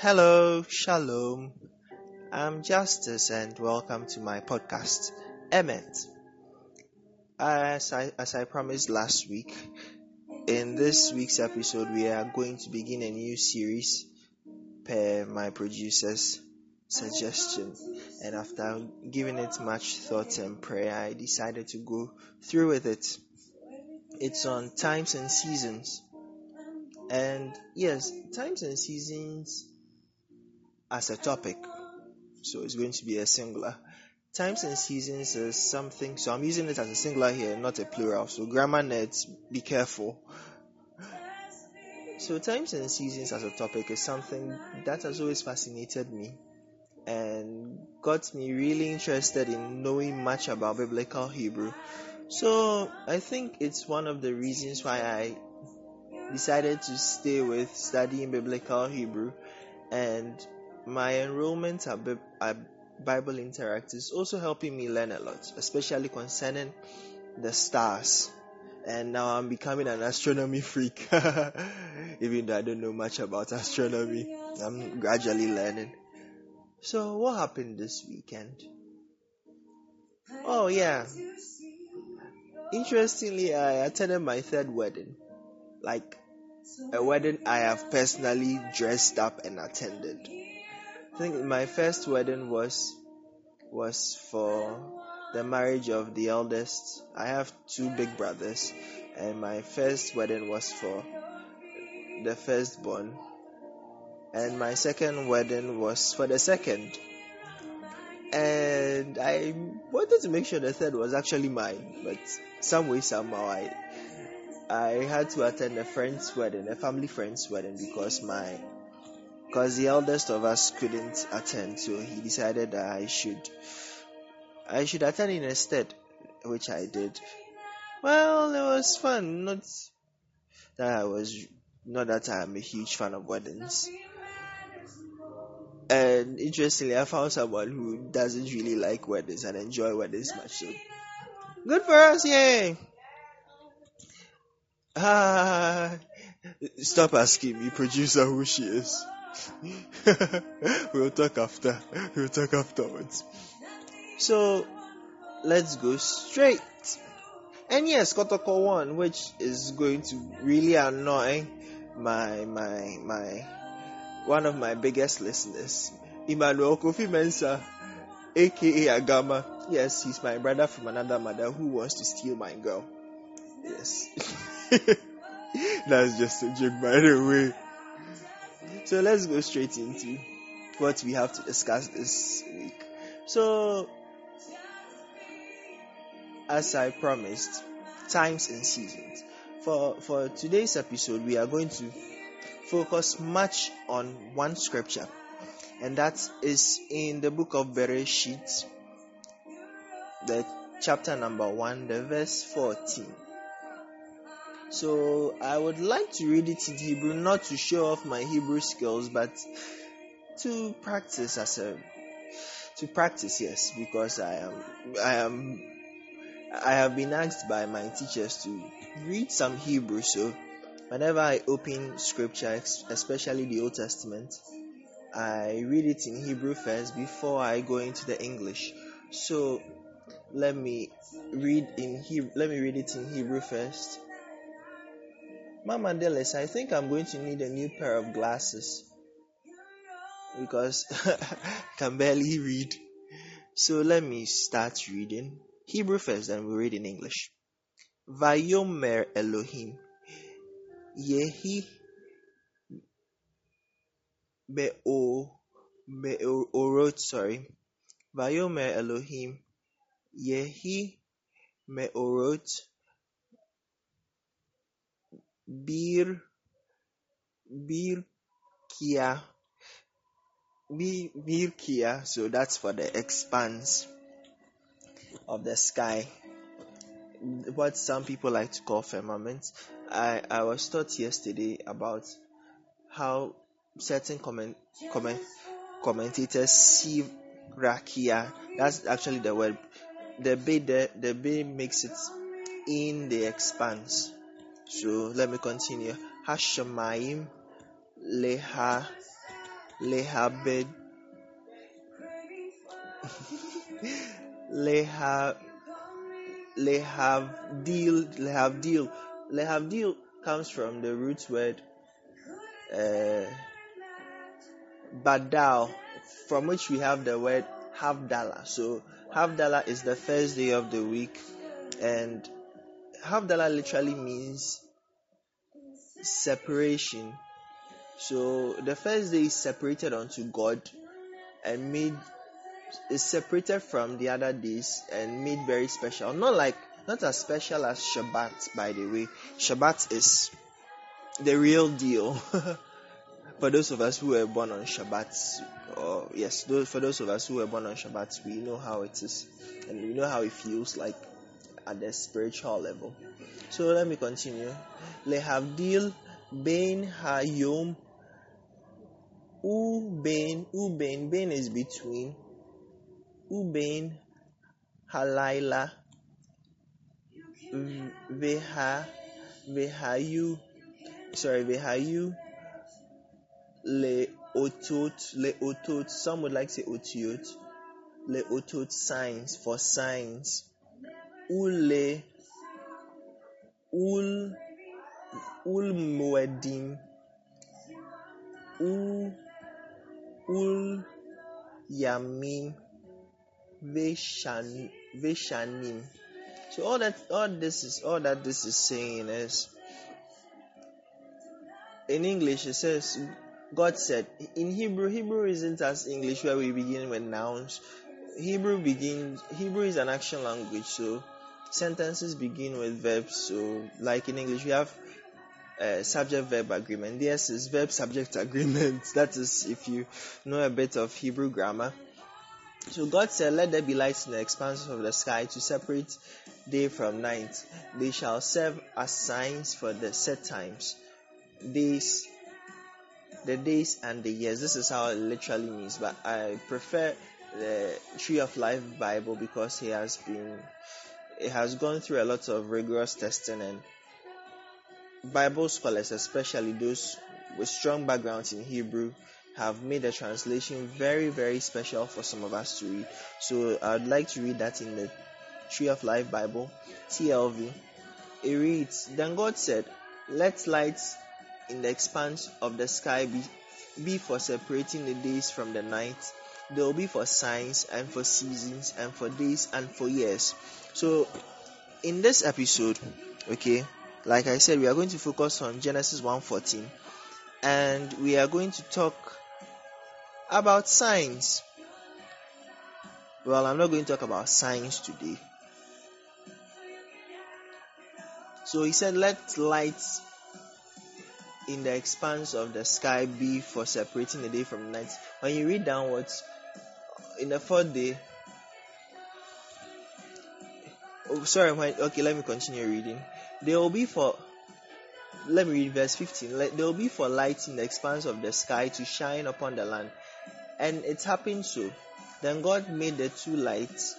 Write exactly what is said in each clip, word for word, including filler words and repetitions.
Hello, Shalom. I'm Justice and welcome to my podcast, Ement. As I, as I promised last week, in this week's episode, we are going to begin a new series per my producer's suggestion. And after giving it much thought and prayer, I decided to go through with it. It's on times and seasons. And yes, times and seasons as a topic, so it's going to be a singular. Times and seasons is something, so I'm using it as a singular here, not a plural, so grammar nerds, be careful. So times and seasons as a topic is something that has always fascinated me and got me really interested in knowing much about biblical Hebrew. So I think it's one of the reasons why I decided to stay with studying biblical Hebrew, and my enrollment at, B- at Bible Interact is also helping me learn a lot, especially concerning the stars. And now I'm becoming an astronomy freak, even though I don't know much about astronomy. I'm gradually learning. So what happened this weekend? Oh yeah. Interestingly, I attended my third wedding. Like, a wedding I have personally dressed up and attended. I think my first wedding was was for the marriage of the eldest. I have two big brothers, and my first wedding was for the firstborn, and my second wedding was for the second. And I wanted to make sure the third was actually mine, but some way somehow I I had to attend a friend's wedding, a family friend's wedding, because my Because the eldest of us couldn't attend, so he decided that I should, I should attend in his stead, which I did. Well, it was fun. Not that I was, not that I'm a huge fan of weddings. And interestingly, I found someone who doesn't really like weddings and enjoy weddings much. So good for us, yay! Ah, stop asking me, producer, who she is. we'll talk after we'll talk afterwards. So let's go straight. And yes, Kotoko one, which is going to really annoy my my my one of my biggest listeners, Emmanuel Kofi Mensah, aka Agama. Yes, he's my brother from another mother who wants to steal my girl. Yes. That's just a joke, by the way. So let's go straight into what we have to discuss this week. So, as I promised, times and seasons. For for today's episode, we are going to focus much on one scripture, and that is in the book of Bereshit, the chapter number one, the verse fourteen. So I would like to read it in Hebrew, not to show off my Hebrew skills, but to practice as a to practice, yes, because I am I am I have been asked by my teachers to read some Hebrew. So whenever I open scripture, especially the Old Testament, I read it in Hebrew first before I go into the English. So let me read in Hebrew, let me read it in Hebrew first. Mama Delis, I think I'm going to need a new pair of glasses because I can barely read. So let me start reading Hebrew first, then we'll read in English. Vayomer Elohim Yehi Beo Meorot, sorry. Vayomer Elohim Yehi Meorot Bir Bir Kia Bir Bir Kia, so that's for the expanse of the sky, what some people like to call firmament. I, I was taught yesterday about how certain comment, comment commentators see Rakia. That's actually the word. The bay the, the bay makes it in the expanse. So let me continue. Hashemayim leha lehabed, leha, lehavdil, lehavdil, lehavdil comes from the root word uh, badal, from which we have the word Havdalah. So Havdalah is the first day of the week, and Havdalah literally means separation. So the first day is separated unto God and made, is separated from the other days and made very special. Not like, not as special as Shabbat, by the way. Shabbat is the real deal. For those of us who were born on Shabbat, or yes, those, for those of us who were born on Shabbat, we know how it is, and we know how it feels like at the spiritual level. So let me continue. Lehavdil ben hayom uben uben ben is between uben halayla veha vehayu sorry vehayu le otot le otot. Some would like to say otiot le otot signs for signs. Ule ul ul muedim u ul yamim veshan veshanim. So all that all this is all that this is saying is, in English it says God said. In Hebrew, Hebrew isn't as English where we begin with nouns. Hebrew begins. Hebrew is an action language, so sentences begin with verbs. So, like in English, we have uh, subject-verb agreement. Yes, it's verb-subject agreement. That is, if you know a bit of Hebrew grammar. So God said, "Let there be lights in the expanse of the sky to separate day from night. They shall serve as signs for the set times, days." The days and the years. This is how it literally means, but I prefer the Tree of Life Bible because it has been, it has gone through a lot of rigorous testing, and Bible scholars, especially those with strong backgrounds in Hebrew, have made the translation very, very special for some of us to read. So I'd like to read that in the Tree of Life Bible, T L V. It reads, "Then God said, let lights in the expanse of the sky be, be for separating the days from the night. They will be for signs and for seasons and for days and for years." So in this episode, okay, like I said, we are going to focus on Genesis one fourteen, and we are going to talk about signs. Well, I'm not going to talk about signs today. So he said, let lights in the expanse of the sky be for separating the day from the night. When you read downwards, in the fourth day, oh sorry, when, okay, let me continue reading. There will be for, let me read verse fifteen. There will be for lights in the expanse of the sky to shine upon the land. And it happened so. Then God made the two lights.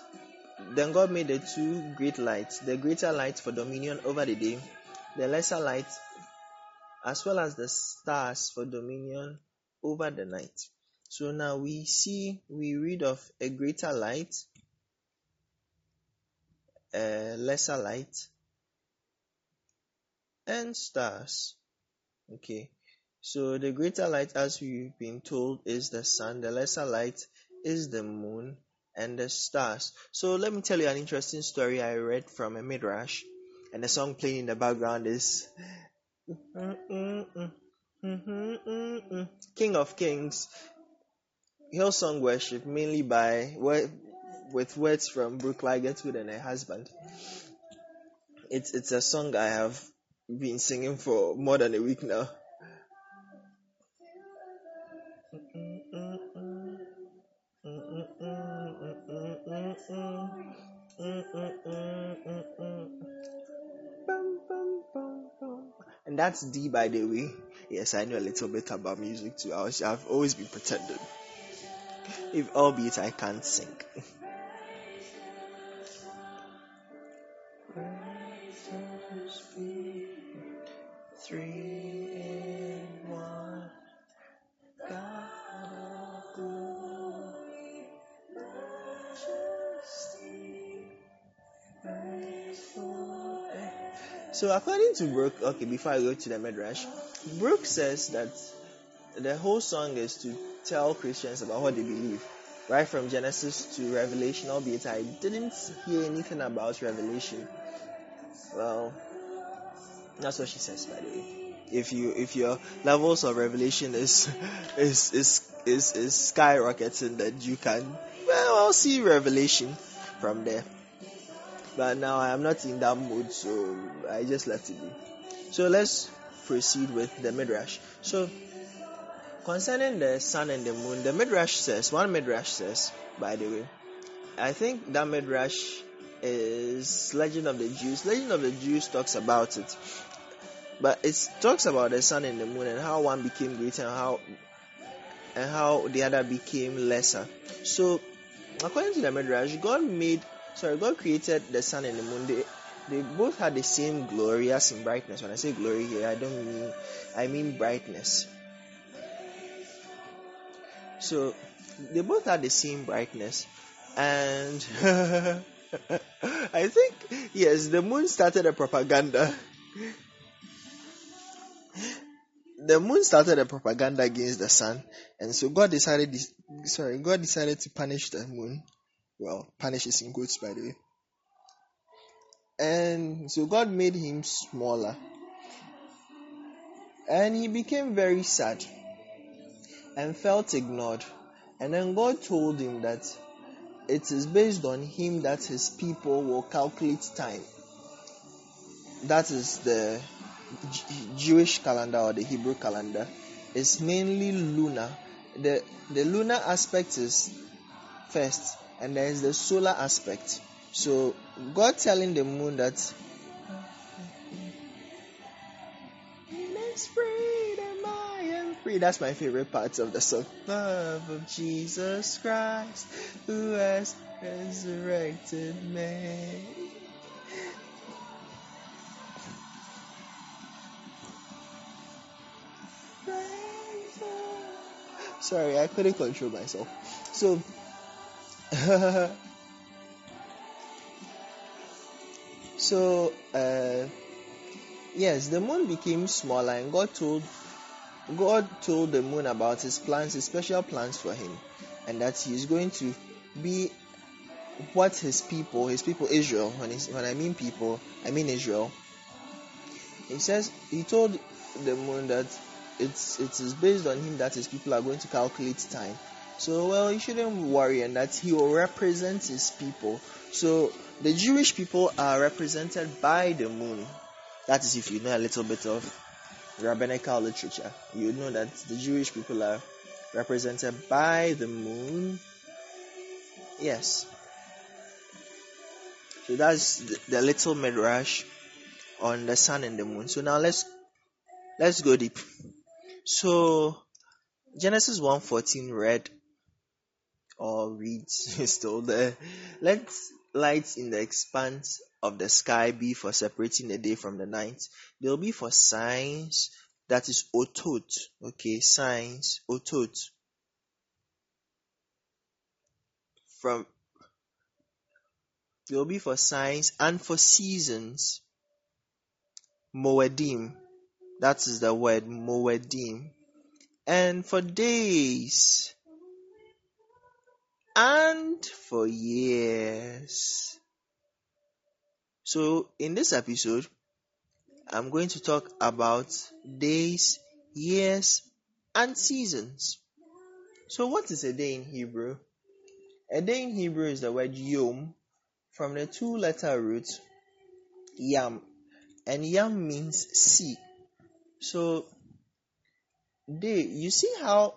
Then God made the two great lights, the greater light for dominion over the day, the lesser light, as well as the stars for dominion over the night. So now we see, we read of a greater light, a lesser light, and stars. Okay, so the greater light, as we've been told, is the sun, the lesser light is the moon, and the stars. So let me tell you an interesting story I read from a midrash, and the song playing in the background is King of Kings, Hillsong Worship, mainly by with words from Brooke Ligertwood and her husband. It's it's a song I have been singing for more than a week now. And that's D, by the way. Yes, I know a little bit about music too. I was, I've always been pretending. If albeit I can't sing. Three in one. God. So according to Brooke, okay, before I go to the Midrash, Brooke says that the whole song is to tell Christians about what they believe. Right from Genesis to Revelation, albeit I didn't hear anything about Revelation. Well, that's what she says, by the way. If you if your levels of revelation is is is is, is skyrocketing, then you can well I'll see Revelation from there. But now I am not in that mood, so I just let it be. So let's proceed with the Midrash. So concerning the sun and the moon, the Midrash says, one Midrash says, by the way, I think that Midrash is Legend of the Jews. Legend of the Jews talks about it. But it talks about the sun and the moon and how one became greater and how and how the other became lesser. So, according to the Midrash, God made, sorry, God created the sun and the moon. They, they both had the same glory as in brightness. When I say glory here, I don't mean, I mean brightness. So, they both had the same brightness. And I think, yes, the moon started a propaganda. The moon started a propaganda against the sun, and so God decided. Sorry, God decided to punish the moon. Well, punish is in quotes, by the way. And so God made him smaller, and he became very sad, and felt ignored. And then God told him that it is based on him that his people will calculate time. That is the Jewish calendar or the Hebrew calendar. Is mainly lunar. The the lunar aspect is first, and there is the solar aspect. So God telling the moon that let's pray that I am free. That's my favorite part of the song. Love of Jesus Christ, who has resurrected me. Sorry, I couldn't control myself. So, so uh, yes, the moon became smaller, and God told God told the moon about His plans, His special plans for him, and that He is going to be what His people, His people Israel. When his, when I mean people, I mean Israel. He says He told the moon that. It's it is based on him that his people are going to calculate time. So, well, you shouldn't worry, and that he will represent his people. So, the Jewish people are represented by the moon. That is, if you know a little bit of rabbinical literature, you know that the Jewish people are represented by the moon. Yes. So, that's the, the little midrash on the sun and the moon. So, now let's let's go deep. So, Genesis one fourteen read, or reads, is still there. Let lights in the expanse of the sky be for separating the day from the night. They'll be for signs, that is otot. Okay, signs, otot. From, they'll be for signs and for seasons. Moedim. That is the word moedim, and for days, and for years. So in this episode, I'm going to talk about days, years, and seasons. So what is a day in Hebrew? A day in Hebrew is the word yom, from the two-letter root yam, and yam means sea. So, day, you see how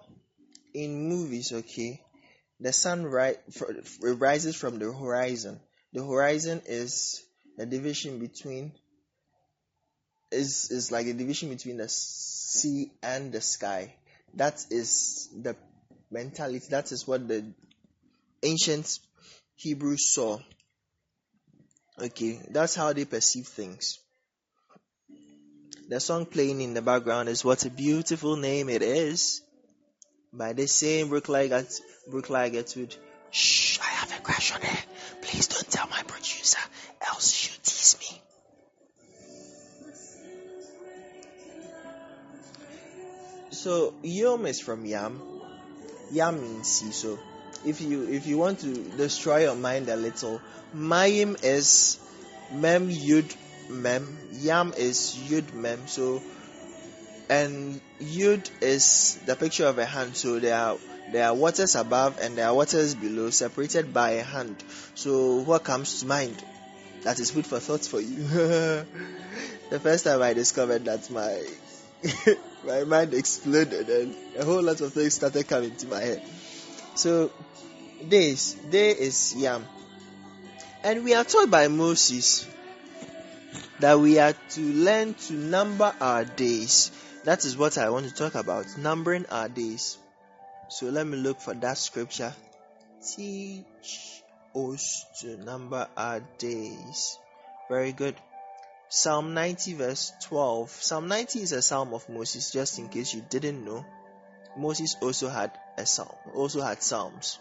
in movies, okay, the sun ri- rises from the horizon. The horizon is a division between, is is like a division between the sea and the sky. That is the mentality, that is what the ancient Hebrews saw. Okay, that's how they perceive things. The song playing in the background is What a Beautiful Name It Is by the same Brooke Ligertwood. Brooke Ligertwood. Shh, I have a crush on her. Please don't tell my producer, else she'll tease me. So Yom is from Yam. Yam means sea. So if you if you want to destroy your mind a little, Mayim is Mem Yud Mem. Yam is Yud Mem. So, and Yud is the picture of a hand. So there are there are waters above and there are waters below, separated by a hand. So what comes to mind? That is food for thought for you. The first time I discovered that, my my mind exploded and a whole lot of things started coming to my head. So this day is Yam, and we are told by Moses that we are to learn to number our days. That is what I want to talk about, numbering our days. So let me look for that scripture. Teach us to number our days. Very good. Psalm ninety verse twelve. Psalm ninety is a psalm of Moses, just in case you didn't know. Moses also had a psalm, also had psalms.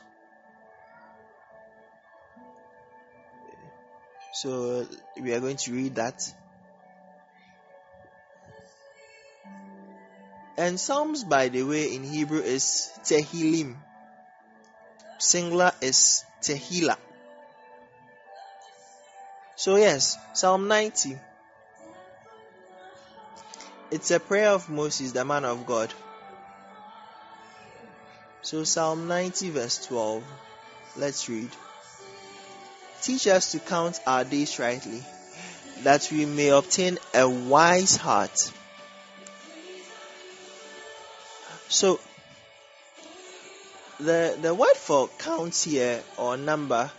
So we are going to read that. And psalms, by the way, in Hebrew is Tehillim. Singular is Tehillah. So yes, Psalm ninety. It's a prayer of Moses, the man of God. So Psalm ninety verse twelve. Let's read. Teach us to count our days rightly, that we may obtain a wise heart. So the the word for count here, or number,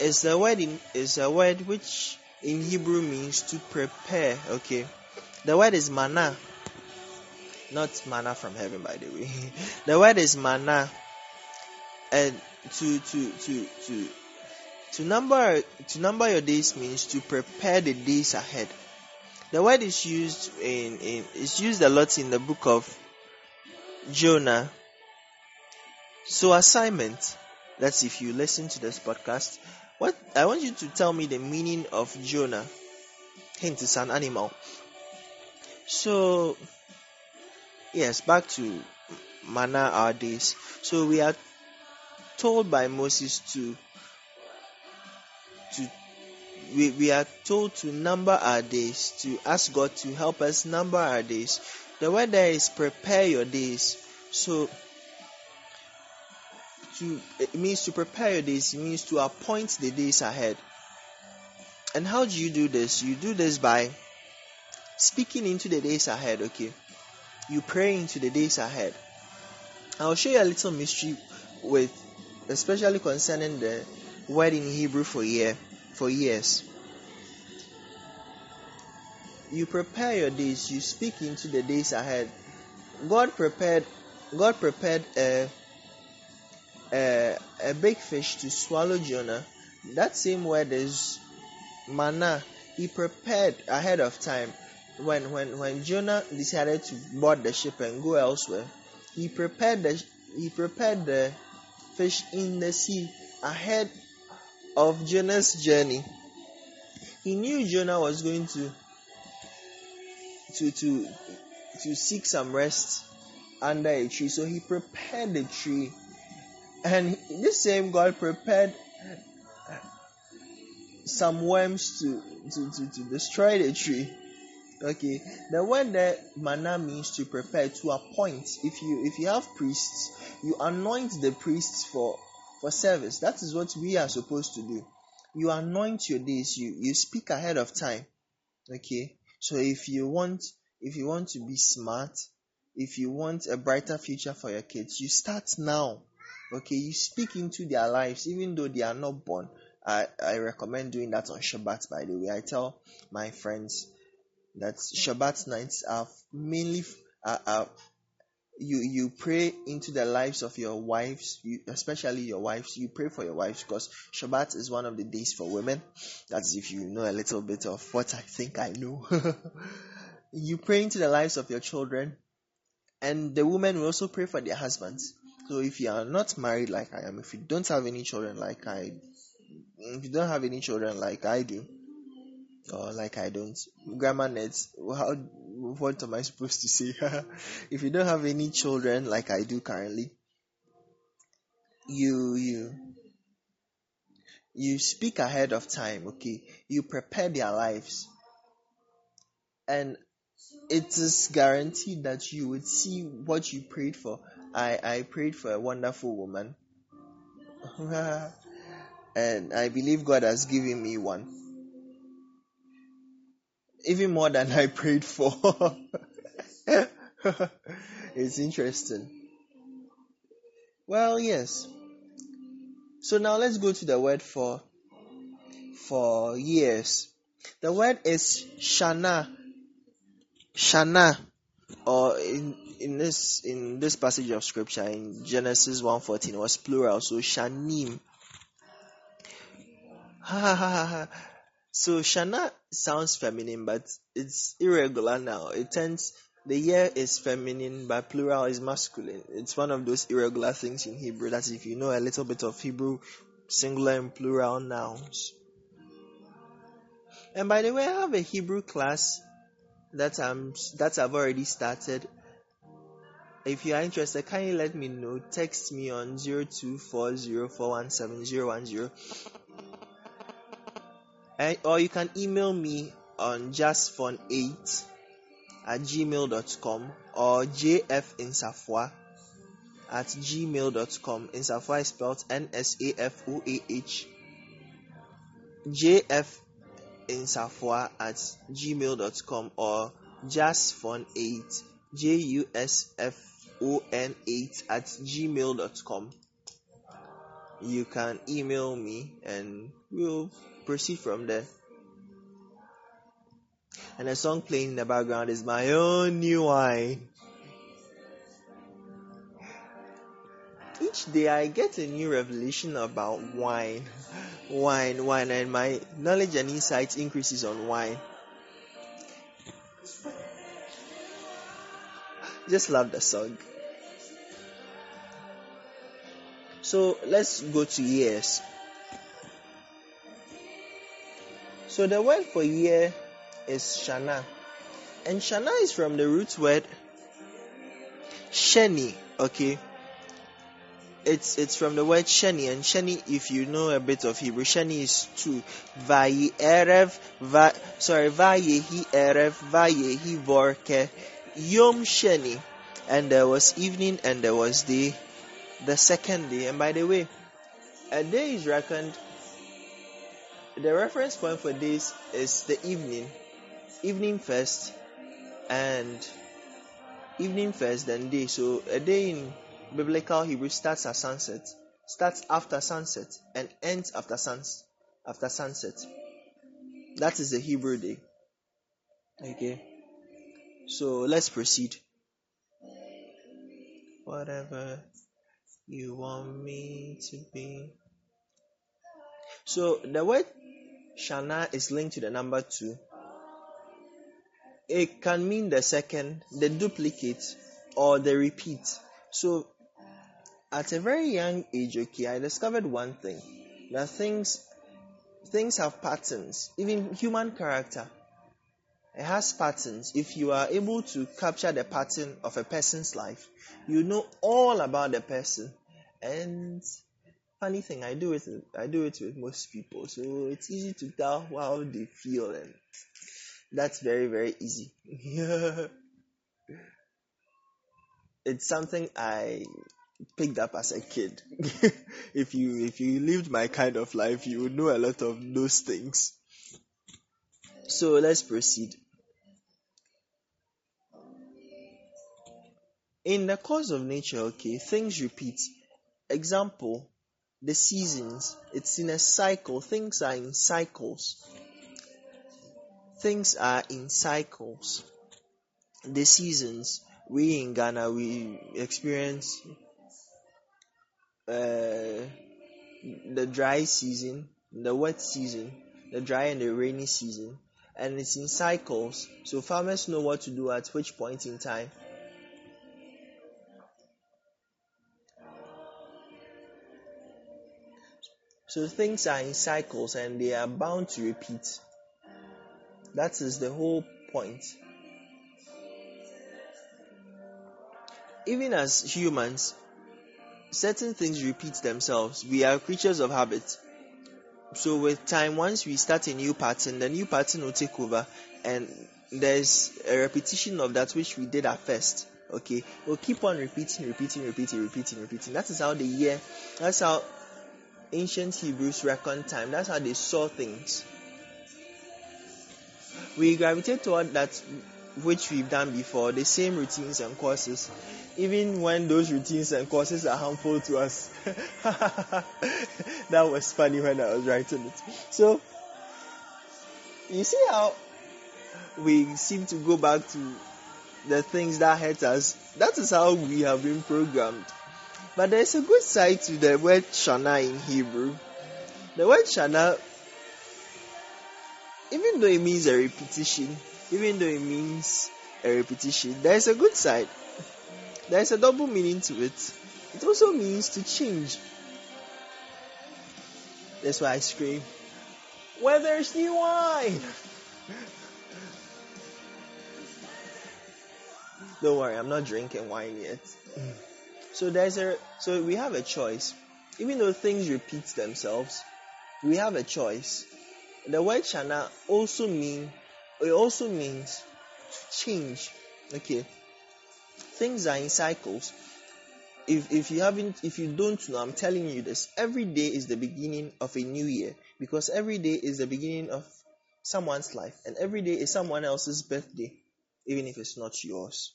is a word in, is a word which in Hebrew means to prepare. Okay, the word is manna, not manna from heaven, by the way. The word is manna, and to to to to to number to number your days means to prepare the days ahead. The word is used in, in is used a lot in the book of Jonah. So assignment. That's if you listen to this podcast. What I want you to tell me the meaning of Jonah. Hint, it's an animal. So, yes, back to manna, our days. So we are told by Moses to to we we are told to number our days, to ask God to help us number our days. The word there is prepare your days. So to, it means to prepare your days, it means to appoint the days ahead. And how do you do this? You do this by speaking into the days ahead, okay? You pray into the days ahead. I'll show you a little mystery with, especially concerning the word in Hebrew for year, for years. You prepare your days, you speak into the days ahead. God prepared, God prepared a Uh, a big fish to swallow Jonah. That same word is manna. He prepared ahead of time. When when when Jonah decided to board the ship and go elsewhere, he prepared the he prepared the fish in the sea ahead of Jonah's journey. He knew Jonah was going to to to to seek some rest under a tree, so he prepared the tree. And this same God prepared some worms to, to, to, to destroy the tree. Okay, the word there, manna, means to prepare, to appoint. If you if you have priests, you anoint the priests for, for service. That is what we are supposed to do. You anoint your days. You, you speak ahead of time. Okay, so if you want if you want to be smart, if you want a brighter future for your kids, you start now. Okay, you speak into their lives, even though they are not born. I, I recommend doing that on Shabbat, by the way. I tell my friends that Shabbat nights are mainly, uh, uh, you you pray into the lives of your wives, you, especially your wives. You pray for your wives, because Shabbat is one of the days for women. That's if you know a little bit of what I think I know. You pray into the lives of your children, and the women will also pray for their husbands. So if you are not married like I am, if you don't have any children like I, if you don't have any children like I do, or like I don't, Grandma Nets, how what am I supposed to say? If you don't have any children like I do currently, you you you speak ahead of time, okay? You prepare their lives. And it is guaranteed that you would see what you prayed for. I, I prayed for a wonderful woman. And I believe God has given me one. Even more than I prayed for. It's interesting. Well, yes. So now let's go to the word for for years. The word is Shana. Shana, or in, in this in this passage of scripture in Genesis one fourteen, it was plural, so Shanim. So Shana sounds feminine, but it's irregular now. It tends, the year is feminine, but plural is masculine. It's one of those irregular things in Hebrew, that if you know a little bit of Hebrew, singular and plural nouns. And by the way, I have a Hebrew class that I'm that I've already started. If you are interested, kindly let me know. Text me on zero two four zero four one seven zero one zero, and, or you can email me on justfun eight at gmail dot com or j f insafwa at gmail dot com. Insafwa is spelled N S A F O A H. j f insafwa at gmail dot com or justfun eight, J U S F O N eight at gmail dot com. You can email me and we'll proceed from there. And the song playing in the background is My Own New Wine. Each day I get a new revelation about wine. Wine, wine, and my knowledge and insight increases on wine. Just love the song. So let's go to years. So the word for year is Shana. And Shana is from the root word Sheni, okay? It's it's from the word Sheni, and Sheni, if you know a bit of Hebrew, Sheni is two. Vayi erev, va, sorry, vayehi erev, vayehi vorke, yom Sheni. And there was evening, and there was day, the second day. And by the way, a day is reckoned, the reference point for this is the evening. Evening first, and evening first, then day. So a day in Biblical Hebrew starts at sunset, starts after sunset, and ends after suns after sunset. That is the Hebrew day. Okay. So let's proceed. Whatever you want me to be. So the word Shana is linked to the number two. It can mean the second, the duplicate, or the repeat. So at a very young age, okay, I discovered one thing, that things things have patterns. Even human character, it has patterns. If you are able to capture the pattern of a person's life, you know all about the person. And funny thing, I do it I do it with most people, so it's easy to tell how they feel, and that's very, very easy. It's something I picked up as a kid. If you if you lived my kind of life, you would know a lot of those things. So let's proceed. In the course of nature, okay, things repeat. Example, the seasons. It's in a cycle. Things are in cycles. Things are in cycles. The seasons. We in Ghana, we experience uh, the dry season, the wet season, the dry and the rainy season, and it's in cycles, so farmers know what to do at which point in time. So things are in cycles and they are bound to repeat. That is the whole point. even as humans, certain things repeat themselves. We are creatures of habit. So with time, once we start a new pattern, the new pattern will take over, and there's a repetition of that which we did at first. Okay, we'll keep on repeating, repeating, repeating, repeating, repeating. That is how the year, that's how ancient Hebrews reckon time. That's how they saw things. We gravitate toward that which we've done before, the same routines and courses, even when those routines and courses are harmful to us. That was funny when I was writing it. So, you see how we seem to go back to the things that hurt us. That is how we have been programmed. But there's a good side to the word Shana in Hebrew. The word Shana, even though it means a repetition, even though it means a repetition, there is a good side. There is a double meaning to it. It also means to change. That's why I scream, "Where there's new wine!" Don't worry, I'm not drinking wine yet. So there's a so we have a choice. Even though things repeat themselves, we have a choice. The word Shana also mean it also means to change. Okay. Things are in cycles. If if you haven't if you don't know, I'm telling you this. Every day is the beginning of a new year, because every day is the beginning of someone's life, and every day is someone else's birthday, even if it's not yours.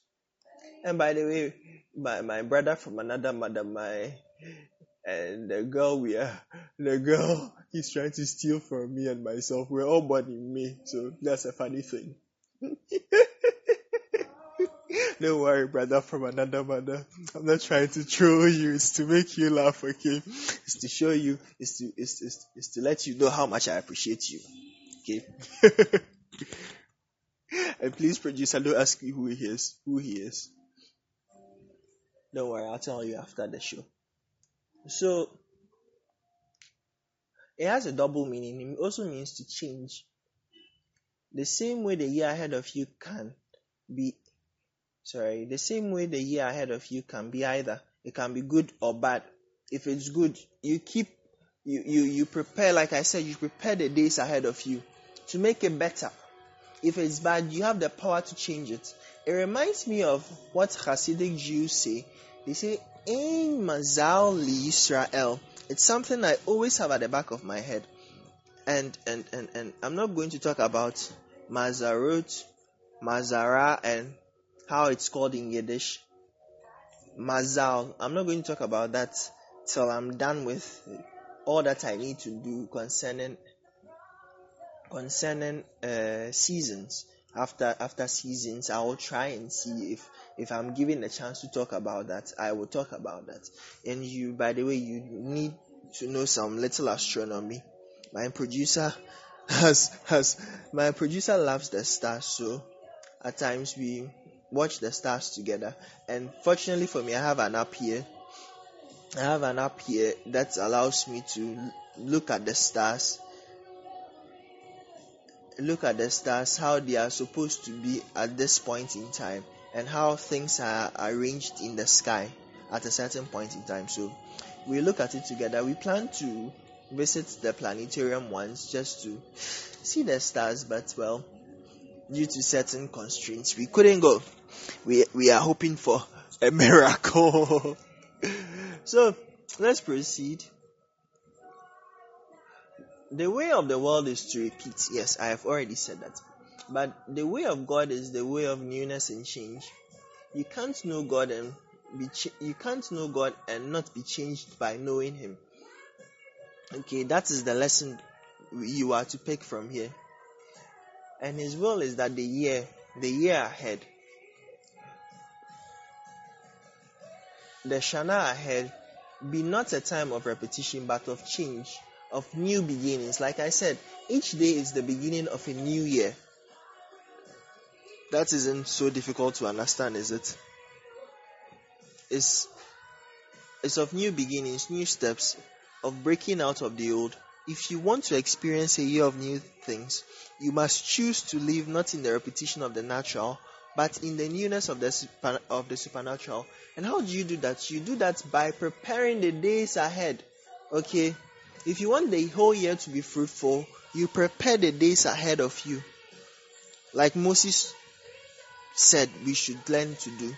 And by the way, my, my brother from another mother, my and the girl we are, the girl he's trying to steal from me and myself. We're all born in May, so that's a funny thing. Don't worry, brother from another mother. I'm not trying to troll you. It's to make you laugh, okay? It's to show you. It's to it's it's, it's to let you know how much I appreciate you, okay? And please, producer, don't ask me who he is. Who he is. Don't worry, I'll tell you after the show. So, it has a double meaning. It also means to change. The same way the year ahead of you can be, sorry, the same way the year ahead of you can be either. It can be good or bad. If it's good, you keep, you, you, you prepare, like I said, you prepare the days ahead of you to make it better. If it's bad, you have the power to change it. It reminds me of what Hasidic Jews say. They say, "Ein mazal li Yisrael." It's something I always have at the back of my head. And and and, and I'm not going to talk about mazarot, mazara, and how it's called in Yiddish. Mazal. I'm not going to talk about that till I'm done with all that I need to do concerning Concerning uh, seasons. After after seasons, I will try and see if if I'm given a chance to talk about that. I will talk about that. And you, by the way, you need to know some little astronomy. My producer has has my producer loves the stars, so at times we watch the stars together. And fortunately for me, I have an app here. I have an app here that allows me to look at the stars. Look at the stars, how they are supposed to be at this point in time, and how things are arranged in the sky at a certain point in time. So we look at it together. We plan to visit the planetarium once just to see the stars, but well, due to certain constraints, we couldn't go. We we are hoping for a miracle. So let's proceed. The way of the world is to repeat. Yes, I have already said that. But the way of God is the way of newness and change. You can't know God and be cha- you can't know God and not be changed by knowing Him. Okay, that is the lesson you are to pick from here. And His will is that the year, the year ahead, the Shana ahead, be not a time of repetition, but of change, of new beginnings. Like I said, each day is the beginning of a new year. That isn't so difficult to understand, is it? It's, it's of new beginnings, new steps, of breaking out of the old. If you want to experience a year of new things, you must choose to live not in the repetition of the natural, but in the newness of the super, of the supernatural. And how do you do that? You do that by preparing the days ahead. Okay? If you want the whole year to be fruitful, you prepare the days ahead of you. Like Moses said we should learn to do.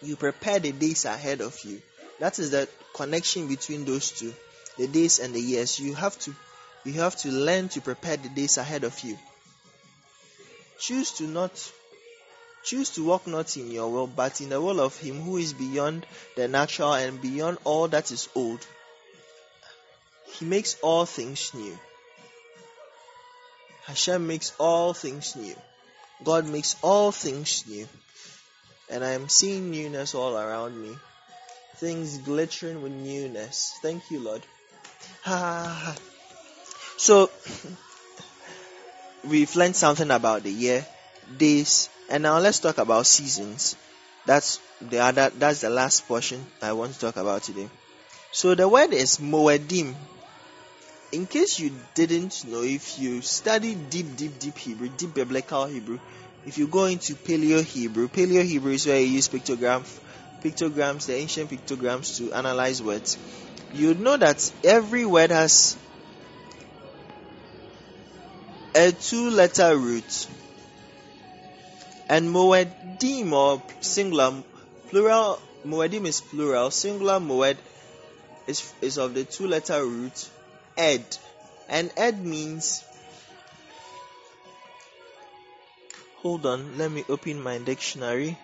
You prepare the days ahead of you. That is the connection between those two, the days and the years. You have to you have to learn to prepare the days ahead of you. Choose to not choose to walk not in your will, but in the will of him who is beyond the natural and beyond all that is old. He makes all things new. Hashem makes all things new. God makes all things new. And I am seeing newness all around me. Things glittering with newness. Thank you, Lord. Ah. So, we've learned something about the year, days, and now let's talk about seasons. That's the other, that's the last portion I want to talk about today. So, the word is moedim. In case you didn't know, if you study deep, deep, deep Hebrew, deep biblical Hebrew, if you go into Paleo Hebrew, Paleo Hebrew is where you use pictogram, pictograms, the ancient pictograms to analyze words. You'd know that every word has a two-letter root. And moedim or singular, plural, moedim is plural, singular moed is, is of the two-letter root, ed. And ed means... Hold on, let me open my dictionary.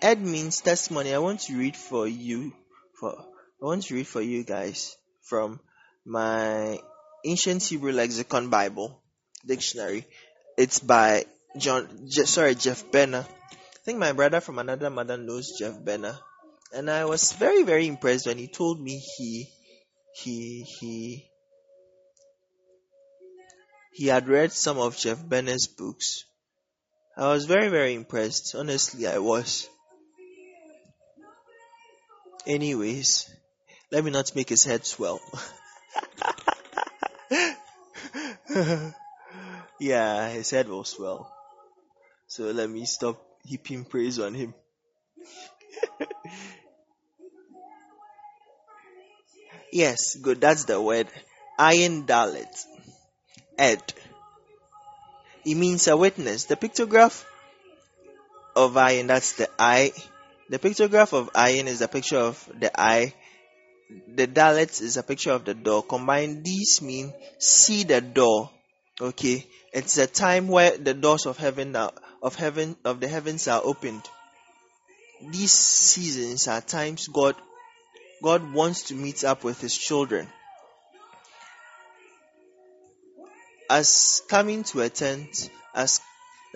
Ed means testimony. I want to read for you, for I want to read for you guys from my Ancient Hebrew Lexicon Bible dictionary. It's by John, Je, sorry, Jeff Benner. I think my brother from another mother knows Jeff Benner, and I was very, very impressed when he told me he, he, he, he had read some of Jeff Benner's books. I was very, very impressed. Honestly, I was. Anyways, let me not make his head swell. Yeah, his head will swell. So let me stop heaping praise on him. Yes, good. That's the word. Ayin Dalet. Ed. It means a witness. The pictograph of ayin, that's the eye. The pictograph of ayin is a picture of the eye. The dalet is a picture of the door. Combined, these mean see the door. Okay, it's a time where the doors of heaven are, of heaven of the heavens are opened. These seasons are times God God wants to meet up with His children. As coming to a tent, as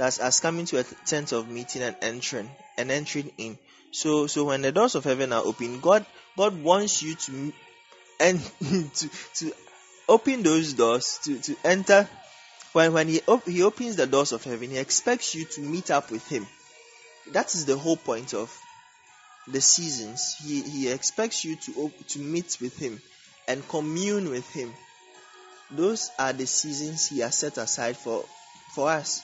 as as coming to a tent of meeting and entering and entering in. So so when the doors of heaven are open, God God wants you to and to to open those doors to to enter. When when he op- he opens the doors of heaven, he expects you to meet up with him. That is the whole point of the seasons. He he expects you to op- to meet with him and commune with him. Those are the seasons he has set aside for, for us.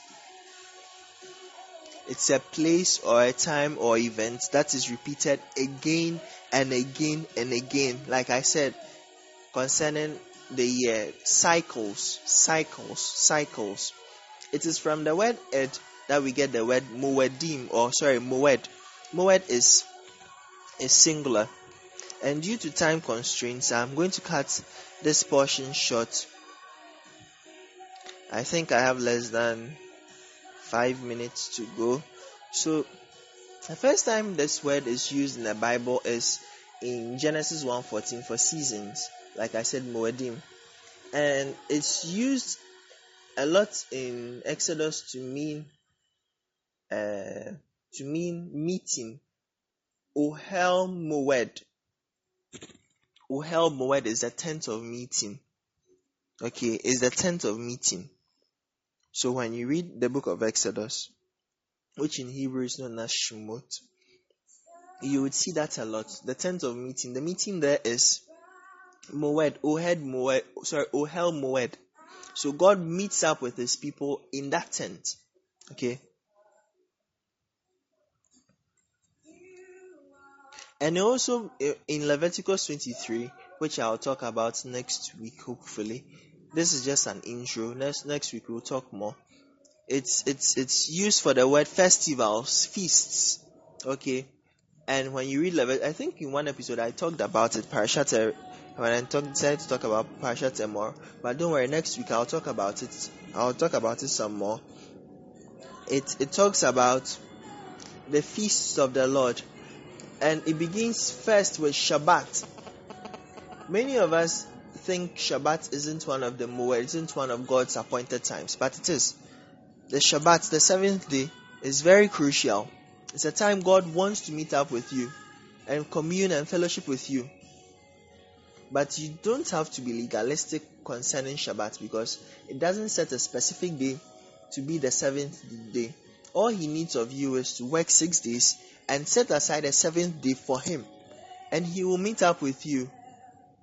It's a place or a time or event that is repeated again and again and again. Like I said, concerning the year, cycles, cycles, cycles. It is from the word ed that we get the word moedim, or sorry, moed. Moed is, is singular. And due to time constraints, I'm going to cut this portion short. I think I have less than five minutes to go. So, the first time this word is used in the Bible is in Genesis one fourteen for seasons. Like I said, moedim. And it's used a lot in Exodus to mean uh, to mean meeting. Ohel Moed. Ohel Moed is the tent of meeting. Okay, is the tent of meeting. So when you read the book of Exodus, which in Hebrew is known as Shemot, you would see that a lot. The tent of meeting. The meeting there is Moed, Ohel Moed, sorry, Ohel Moed. So God meets up with his people in that tent. Okay. And also in Leviticus twenty-three, which I'll talk about next week, hopefully. This is just an intro. Next next week we'll talk more. It's it's it's used for the word festivals, feasts. Okay. And when you read Leviticus, I think in one episode I talked about it, Parashat, when I talk, decided to talk about Parashat and more. But don't worry, next week I'll talk about it. I'll talk about it some more. It it talks about the feasts of the Lord. And it begins first with Shabbat. Many of us think Shabbat isn't one of the Moed, isn't one of God's appointed times, but it is. The Shabbat, the seventh day, is very crucial. It's a time God wants to meet up with you and commune and fellowship with you. But you don't have to be legalistic concerning Shabbat, because it doesn't set a specific day to be the seventh day. All He needs of you is to work six days and set aside a seventh day for Him, and He will meet up with you.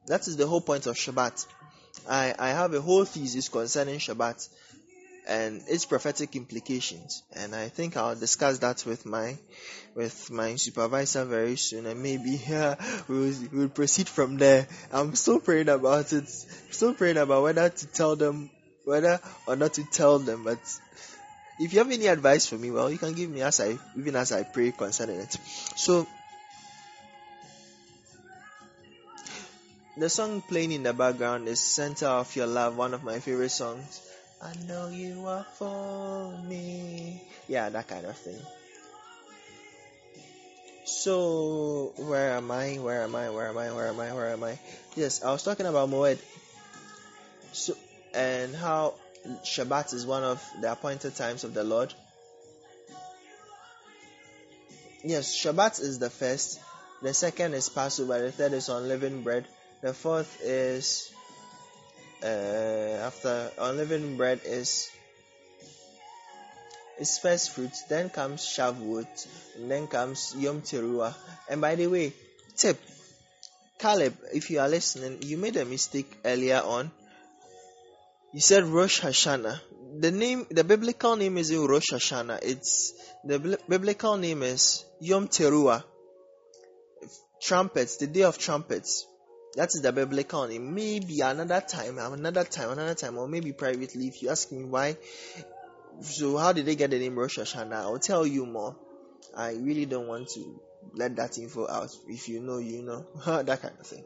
That is the whole point of Shabbat. I, I have a whole thesis concerning Shabbat and its prophetic implications, and I think I'll discuss that with my with my supervisor very soon, and maybe yeah, we'll, we'll proceed from there. I'm still praying about it, still praying about whether to tell them, whether or not to tell them, but if you have any advice for me, well, you can give me as I even as I pray concerning it. So the song playing in the background is Center of Your Love, one of my favorite songs. I know you are for me. Yeah, that kind of thing. So, where am I? Where am I? Where am I? Where am I? Where am I? Yes, I was talking about Moed. So, and how Shabbat is one of the appointed times of the Lord. Yes, Shabbat is the first. The second is Passover. The third is unleavened bread. The fourth is uh, after unleavened bread is is first fruits. Then comes Shavuot, and then comes Yom Teruah. And by the way, tip, Caleb, if you are listening, you made a mistake earlier on. You said Rosh Hashanah. The name, the biblical name isn't Rosh Hashanah. It's the bl- biblical name is Yom Teruah. Trumpets, the day of trumpets. That is the biblical name. Maybe another time, another time, another time, or maybe privately, if you ask me why. So how did they get the name Rosh Hashanah? I'll tell you more. I really don't want to let that info out. If you know, you know. That kind of thing.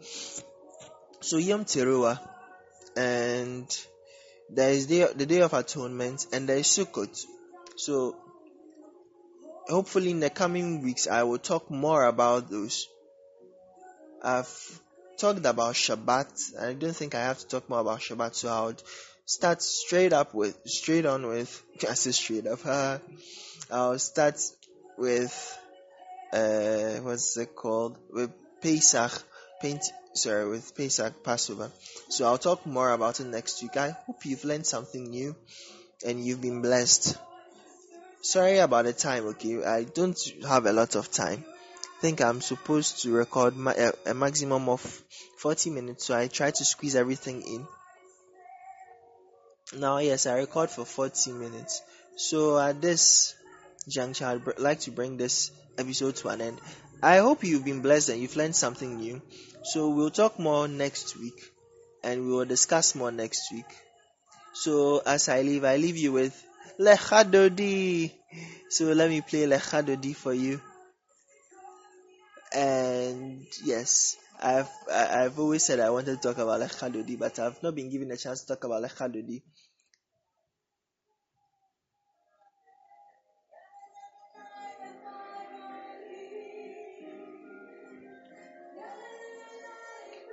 So Yom Teruah, and there is the, the Day of Atonement, and there is Sukkot. So hopefully in the coming weeks, I will talk more about those. I've talked about Shabbat. I don't think I have to talk more about Shabbat, so I'll start straight up with straight on with I say straight up uh, I'll start with uh what's it called with Pesach paint sorry with Pesach Passover. So I'll talk more about it next week. I hope you've learned something new and you've been blessed. Sorry about the time. Okay, I don't have a lot of time. I think I'm supposed to record ma- a maximum of forty minutes, so I try to squeeze everything in. Now, yes, I record for forty minutes. So at this juncture, I'd br- like to bring this episode to an end. I hope you've been blessed and you've learned something new. So we'll talk more next week, and we will discuss more next week. So as I leave, I leave you with Lecha Dodi. So let me play Lecha Dodi for you. And yes, I've I've always said I wanted to talk about Lecha Dodi, but I've not been given a chance to talk about Lecha Dodi.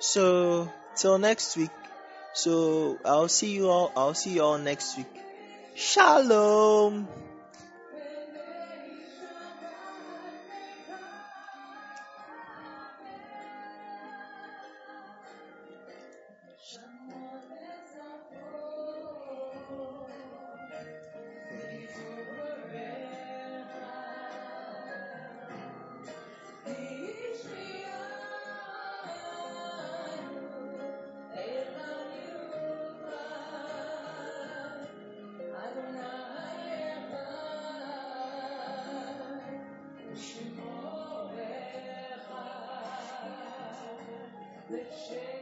So till next week. So I'll see you all. I'll see you all next week. Shalom. the shame.